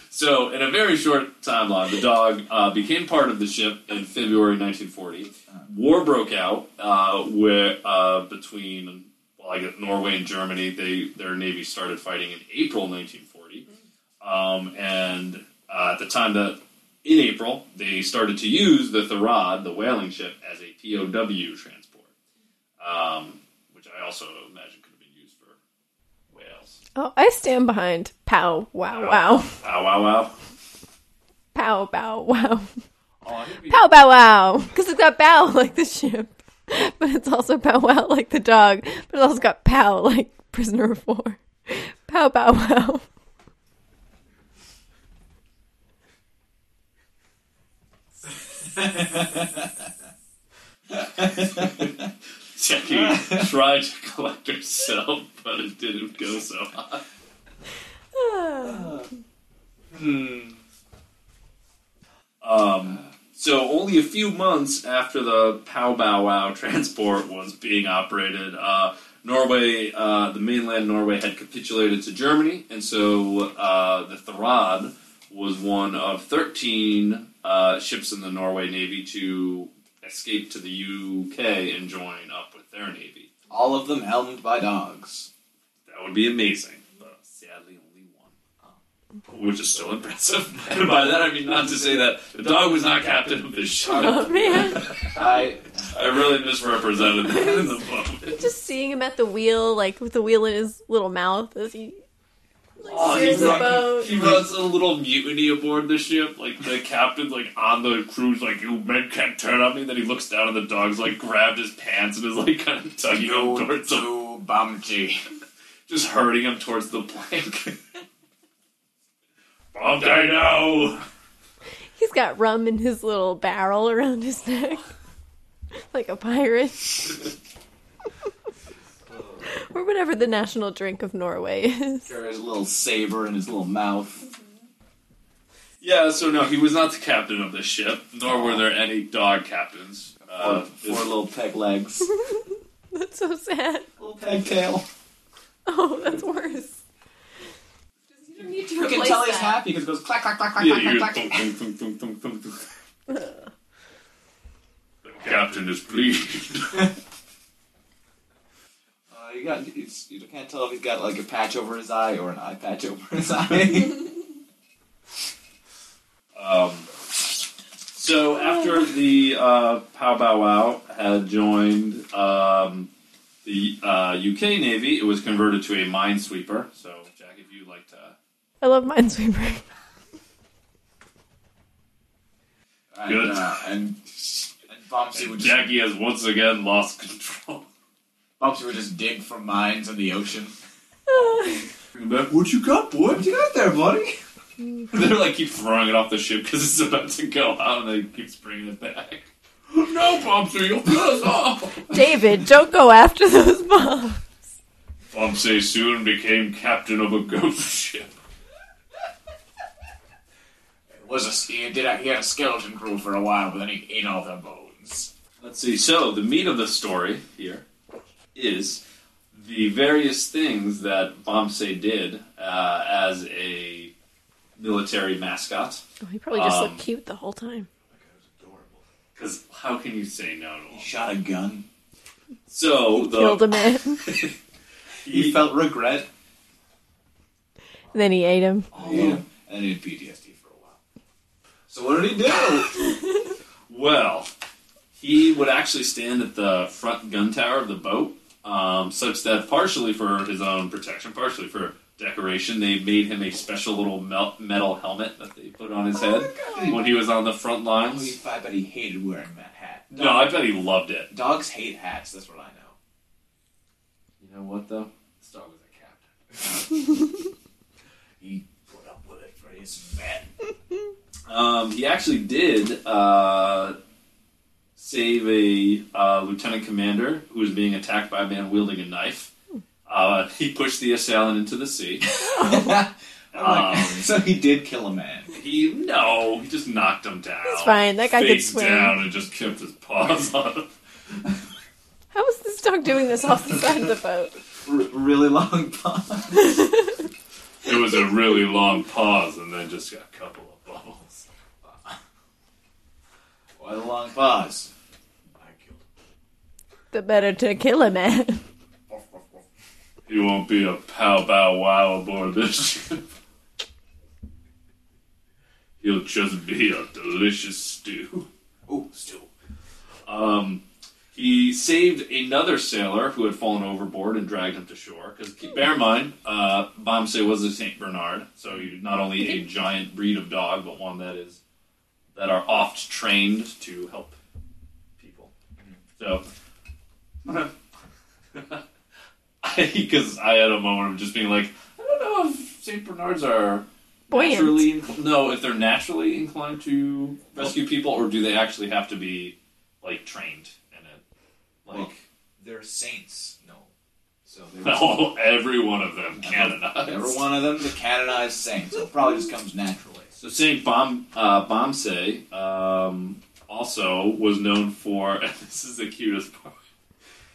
So, in a very short timeline, the dog became part of the ship in February 1940. War broke out between Norway and Germany. Their navy started fighting in April 1940. At the time that, in April, they started to use the Therod, the whaling ship, as a POW transport. Which I also imagine could have been used for whales. Oh, I stand behind pow, wow, wow. Pow, wow, wow. Pow, bow, wow. Pow, bow, wow. Because it's got bow like the ship. But it's also pow, wow like the dog. But it's also got pow like prisoner of war. Pow, bow, wow. Jackie tried to collect herself, but it didn't go so hot. So only a few months after the Pow Bow Wow transport was being operated, Norway, the mainland Norway, had capitulated to Germany, and so the Therod was one of 13 ships in the Norway Navy to escape to the UK and join up with their navy. All of them helmed by dogs. That would be amazing, but sadly only one, which is still impressive. And by that I mean not to say that the dog was not captain of this ship. Oh man, I really misrepresented that in the moment. Just seeing him at the wheel, with the wheel in his little mouth as he. He runs a little mutiny aboard the ship. The captain's, on the cruise, you men can't turn on me. Then he looks down at the dog's, grabbed his pants and is, kind of tugging him towards the... Bumpty. Just herding him towards the plank. Bumpty, no! He's got rum in his little barrel around his neck. Like a pirate. Or whatever the national drink of Norway is. Carries a little saber in his little mouth. Yeah, so no, he was not the captain of this ship, nor were there any dog captains. Four little peg legs. That's so sad. Little peg tail. Oh, that's worse. You don't need to replace that. You can tell he's happy because it goes clack, clack, clack, clack, clack, clack. Thunk, thunk, thunk, thunk, thunk. The captain is pleased. You can't tell if he's got a patch over his eye or an eye patch over his eye. So after the Pow Bow Wow had joined the UK Navy, it was converted to a minesweeper. So, Jack, if you like to... I love minesweeper. Good. And Jackie has once again lost control. Bumps would just dig for mines in the ocean. What you got, boy? What you got there, buddy? They're keep throwing it off the ship because it's about to go out, and they keep bringing it back. No, Bumpsy, you'll cut us off. David, don't go after those bombs. Bumpsy soon became captain of a ghost ship. He had a skeleton crew for a while, but then he ate all their bones. Let's see. So the meat of the story here is the various things that Bombsay did as a military mascot. Oh, he probably just looked cute the whole time. That guy was adorable. Because how can you say no to him? He shot a gun. So he killed a man. He felt regret. And then he ate him. Oh, yeah. And he had PTSD for a while. So what did he do? Well, he would actually stand at the front gun tower of the boat, such that partially for his own protection, partially for decoration, they made him a special little metal helmet that they put on his head when he was on the front lines. I bet he hated wearing that hat. No, I bet he loved it. Dogs hate hats, that's what I know. You know what, though? This dog was a captain. He put up with it for his men. He actually did save a lieutenant commander who was being attacked by a man wielding a knife. He pushed the assailant into the sea. So he did kill a man. He just knocked him down. It's fine. That guy could swim. Down and just kept his paws up. How was this dog doing this off the side of the boat? Really long paws. It was a really long pause, and then just got a couple of bubbles. Why the long pause? I killed him. The better to kill a man. You won't be a pow-bow-wow aboard this ship. He'll just be a delicious stew. Oh, stew. He saved another sailor who had fallen overboard and dragged him to shore. Because bear in mind, Bombsay was a St. Bernard, so you're not only a giant breed of dog, but one that are oft trained to help people. So... Because I had a moment of just being like, I don't know if St. Bernards are if they're naturally inclined to rescue people, or do they actually have to be trained in it? They're saints, no. So every one of them canonized. Every one of them the canonized saints. So it probably just comes naturally. So St. Bombsay also was known for, and this is the cutest part.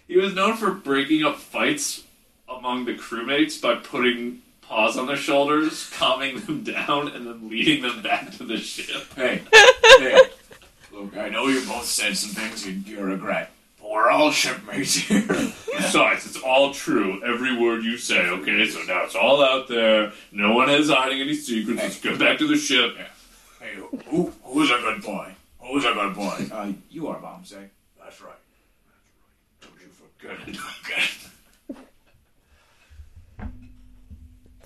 He was known for breaking up fights among the crewmates by putting paws on their shoulders, calming them down, and then leading them back to the ship. Hey, look, I know you both said some things you regret, but we're all shipmates here. Besides, it's all true. Every word you say, okay? So now it's all out there. No one is hiding any secrets. Let's go back to the ship. Yeah. Hey, who's a good boy? Who's a good boy? You are, Bombsay. That's right. Good.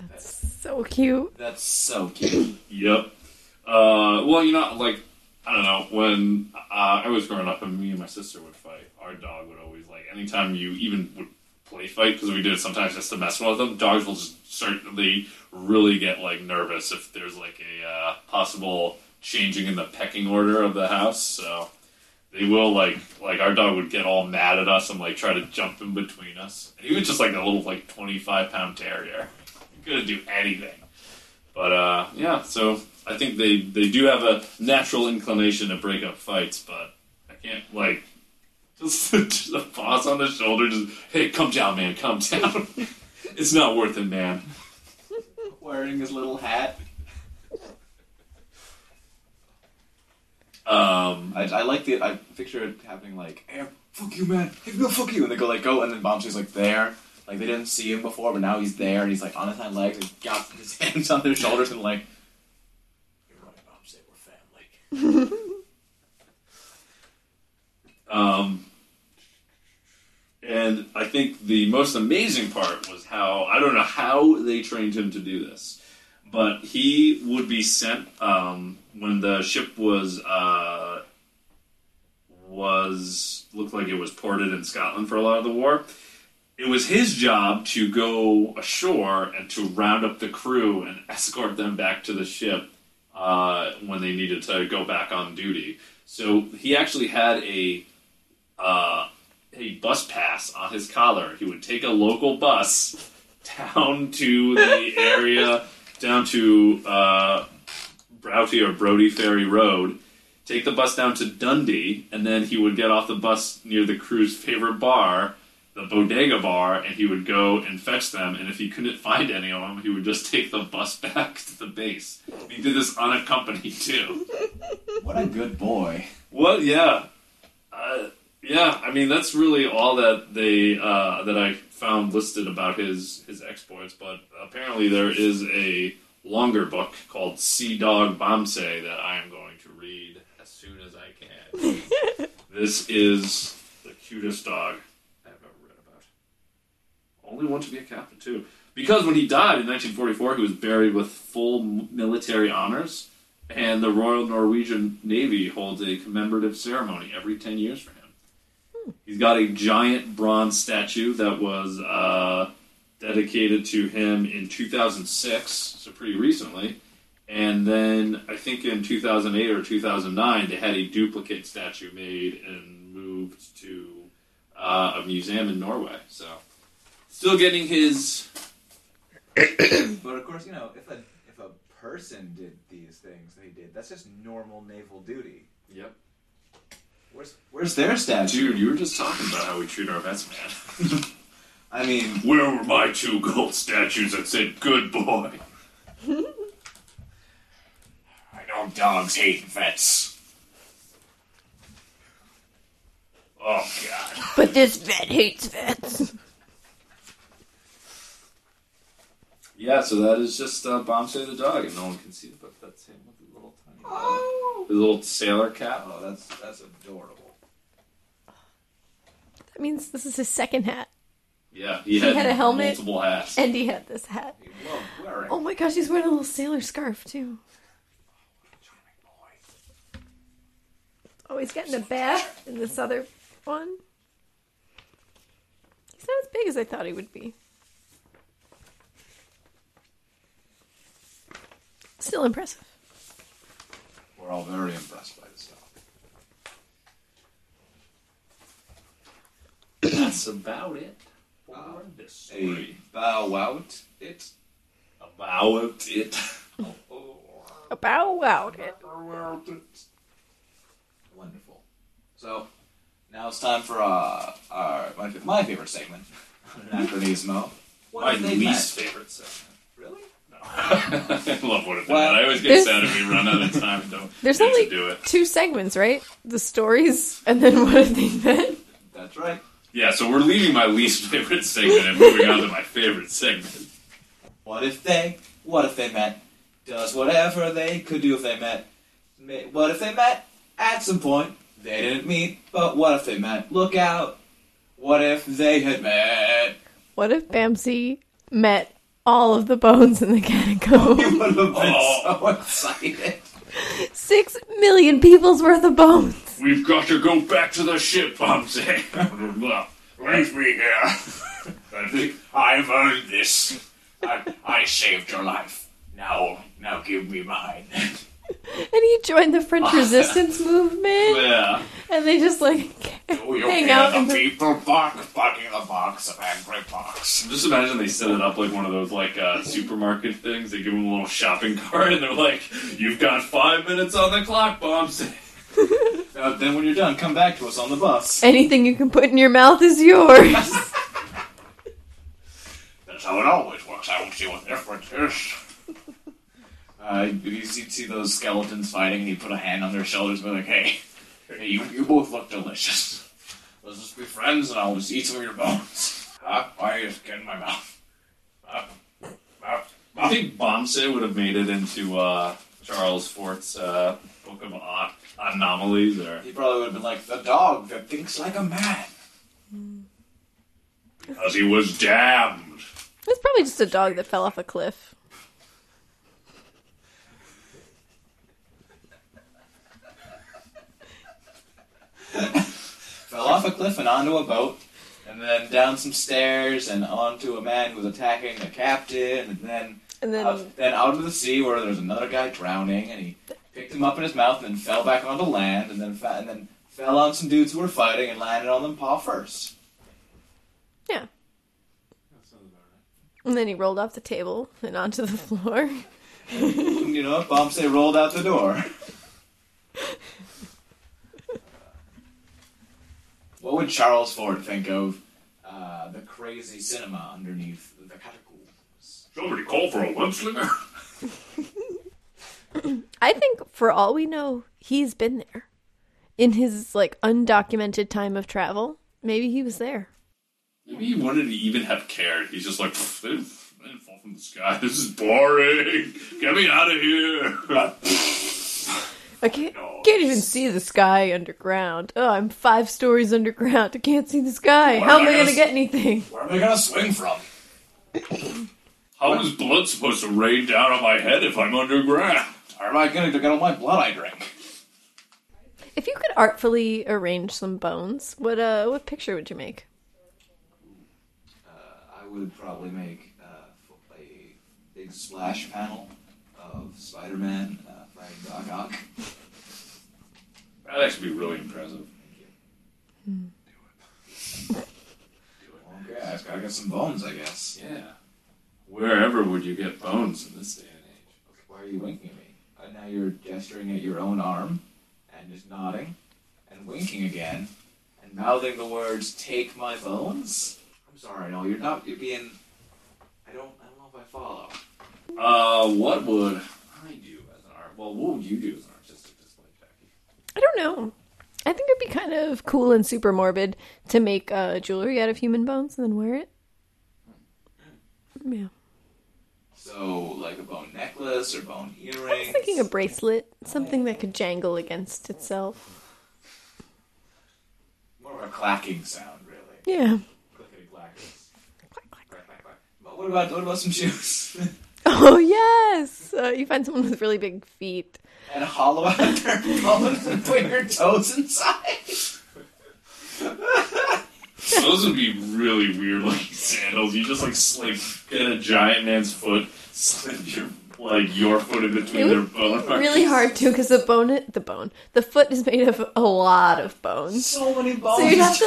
That's so cute. That's so cute. Yep. Well, I don't know, when I was growing up and me and my sister would fight, our dog would always, anytime you even would play fight, because we did it sometimes just to mess with them, dogs will just certainly really get, nervous if there's, a possible changing in the pecking order of the house, so... They will, our dog would get all mad at us and, try to jump in between us. And he was just, a little, 25-pound terrier. He couldn't do anything. But, yeah, so I think they do have a natural inclination to break up fights, but I can't, just the paws on the shoulder, just, hey, come down, man, come down. It's not worth it, man. Wearing his little hat. I like the... I picture it happening hey, fuck you, man. Hey, no, fuck you. And they go, go. And then Bombsay's, there. They didn't see him before, but now he's there. And he's, on his hind legs. He's got his hands on their shoulders and, you're right, Bombsay. We're family. And I think the most amazing part was how... I don't know how they trained him to do this. But he would be sent... when the ship looked like it was ported in Scotland for a lot of the war, it was his job to go ashore and to round up the crew and escort them back to the ship when they needed to go back on duty. So he actually had a bus pass on his collar. He would take a local bus down to the area, down to... Broughty or Brodie Ferry Road, take the bus down to Dundee, and then he would get off the bus near the crew's favorite bar, the Bodega Bar, and he would go and fetch them, and if he couldn't find any of them, he would just take the bus back to the base. And he did this unaccompanied, too. What a good boy. What? Yeah. That's really all that they that I found listed about his exploits, but apparently there is a longer book called Sea Dog Bombsay that I am going to read as soon as I can. This is the cutest dog I've ever read about. Only one to be a captain, too. Because when he died in 1944, he was buried with full military honors, and the Royal Norwegian Navy holds a commemorative ceremony every 10 years for him. He's got a giant bronze statue that was... dedicated to him in 2006, so pretty recently, And then I think in 2008 or 2009, they had a duplicate statue made and moved to a museum in Norway. So still getting his... But of course, you know, if a person did these things that he did, that's just normal naval duty. Yep. Where's their statue? Dude, you were just talking about how we treat our vets, man. I mean... Where were my two gold statues that said, good boy? I know dogs hate vets. Oh, God. But this vet hates vets. Yeah, so that is just Bomb Save the Dog, and no one can see it, but that's him with the little tiny dog. Oh. The little sailor cap. Oh, that's adorable. That means this is his second hat. Yeah, he had a helmet, multiple hats, and he had this hat. He loved wearing. Oh my gosh, he's wearing a little sailor scarf too. Oh, what a charming boy! Oh, he's getting a bath in this other one. He's not as big as I thought he would be. Still impressive. We're all very impressed by this stuff. That's about it for this story. About it. Wonderful. So, now it's time for my favorite segment, Anachronismo. Favorite segment. Really? I love what it is. I always get sad if we run out of time and don't There's only to do it. Two segments, right? The stories and then what have they been? That's right. Yeah, so we're leaving my least favorite segment and moving on to my favorite segment. What if they met? Does whatever they could do if they met. What if they met? At some point, they didn't meet, but what if they met? Look out. What if they had met? What if Bamsey met all of the bones in the catacomb? You would have been so excited. 6 million people's worth of bones. We've got to go back to the ship, Bamsey. Leave me here. I think I've earned this. I saved your life. Now give me mine. And he joined the French resistance movement. Yeah. And they just hang out in the people box, fucking the box of angry box. Just imagine they set it up like one of those supermarket things. They give them a little shopping cart and they're like, "You've got 5 minutes on the clock, Bamsey." Then when you're done, come back to us on the bus. Anything you can put in your mouth is yours. That's how it always works. I don't see what difference is. You see those skeletons fighting, and you put a hand on their shoulders and be like, hey, you both look delicious. Let's just be friends, and I'll just eat some of your bones. Why are you just getting my mouth? I think Bamsey would have made it into Charles Fort's Book of Anomalies. Or... He probably would have been like, the dog that thinks like a man. Because he was damned. It's probably just a dog that fell off a cliff. Fell off a cliff and onto a boat, and then down some stairs and onto a man who was attacking the captain, and then out of the sea where there's another guy drowning, and he picked him up in his mouth and then fell back onto land, and then fell on some dudes who were fighting and landed on them paw first. Yeah. That sounds about right. And then he rolled off the table and onto the floor. And, you know, Bamsey rolled out the door. What would Charles Fort think of the crazy cinema underneath the catacombs? Somebody call for a web-slinger? I think, for all we know, he's been there. In his, undocumented time of travel, maybe he was there. Maybe he wanted to even have cared. He's just like, they didn't fall from the sky. This is boring. Get me out of here. I can't even see the sky underground. Oh, I'm 5 stories underground. I can't see the sky. How am I going to get anything? Where am I going to swing from? How is blood supposed to rain down on my head if I'm underground? Or am I going to get all my blood I drink? If you could artfully arrange some bones, what picture would you make? I would probably make a big splash panel of Spider-Man fighting Doc Ock. That'd actually be really impressive. Thank you. Do it. Do it. Okay, I've got to get some bones, I guess. Yeah. Wherever would you get bones in this day and age? Okay, why are you winking at me? Now you're gesturing at your own arm, and just nodding, and winking again, and mouthing the words, "Take my bones?" I'm sorry, no, you're not, you're being... I don't know if I follow. What would I do as an artist? Well, what would you do as an artistic display, Jackie? I don't know. I think it'd be kind of cool and super morbid to make jewelry out of human bones and then wear it. Yeah. So, like a bone necklace or bone earrings? I was thinking a bracelet. Something that could jangle against itself. More of a clacking sound, really. Yeah. Clickety-clackers. Clack, clack, clack, clack, clack. But what about some shoes? Oh, yes! You find someone with really big feet. And hollow out their bones and put your toes inside. Those would be really weird, like sandals. You just like get a giant man's foot, slip your foot in between their bone. It's really hard too, because the foot is made of a lot of bones. So many bones. So you'd have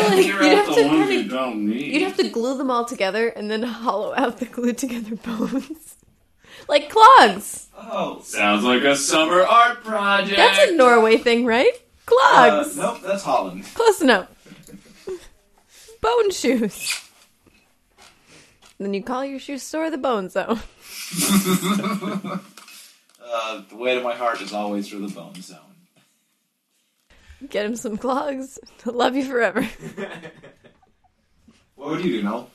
to glue them all together and then hollow out the glued together bones, like clogs. Oh, sounds like a summer art project. That's a Norway thing, right? Clogs. Nope, that's Holland. Close enough. Bone shoes. And then you call your shoe store the Bone Zone. The way to my heart is always through the Bone Zone. Get him some clogs. He'll love you forever. What would you do, Noel?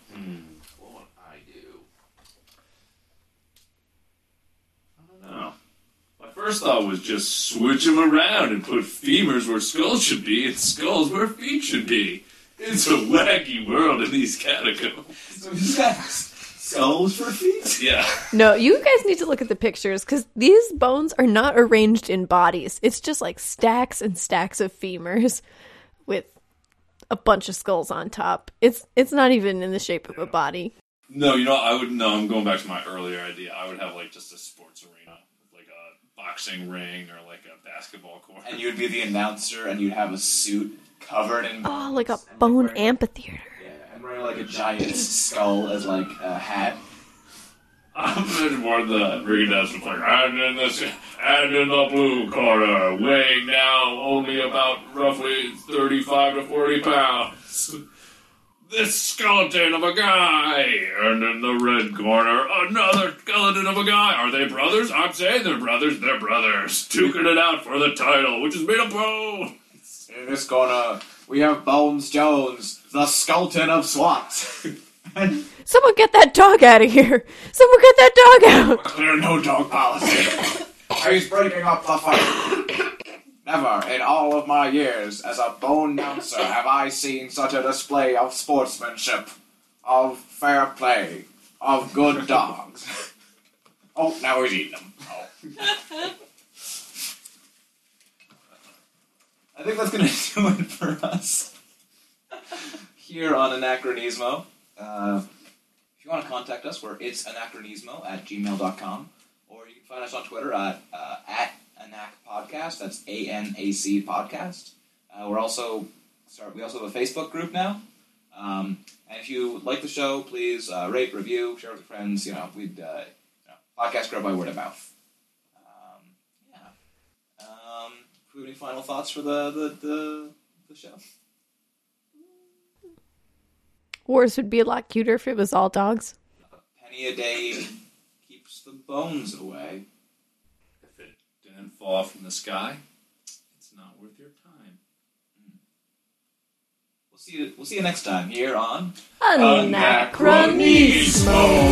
What would I do? I don't know. My first thought was just switch him around and put femurs where skulls should be and skulls where feet should be. It's a wacky world in these catacombs. So you got skulls for feet? Yeah. No, you guys need to look at the pictures, because these bones are not arranged in bodies. It's just like stacks and stacks of femurs with a bunch of skulls on top. It's not even in the shape of a body. No, I'm going back to my earlier idea. I would have like just a sports arena, like a boxing ring or like a basketball court. And you'd be the announcer and you'd have a suit covered in bones. Oh, like a bone amphitheater. Yeah, and wearing like a giant skull as like a hat. I'm just more the ring announcement like, and in the blue corner, weighing now only about roughly 35 to 40 pounds. This skeleton of a guy, and in the red corner, another skeleton of a guy. Are they brothers? I'm saying they're brothers. They're brothers, duking it out for the title, which is made of bone. In this corner, we have Bones Jones, the skeleton of SWAT. Someone get that dog out of here! Someone get that dog out! There are no dog policy. He's breaking up the fight. Never in all of my years as a bone announcer have I seen such a display of sportsmanship, of fair play, of good dogs. Oh, now he's eating them. Oh. I think that's going to do it for us here on Anachronismo. If you want to contact us, we're itsanachronismo@gmail.com, or you can find us on Twitter at @anachpodcast. That's ANAC podcast. We also have a Facebook group now. And if you like the show, please rate, review, share with your friends. Podcasts grow by word of mouth. Do we have any final thoughts for the show? Wars would be a lot cuter if it was all dogs. A penny a day keeps the bones away. If it didn't fall from the sky, it's not worth your time. We'll see you next time here on Anachronismo.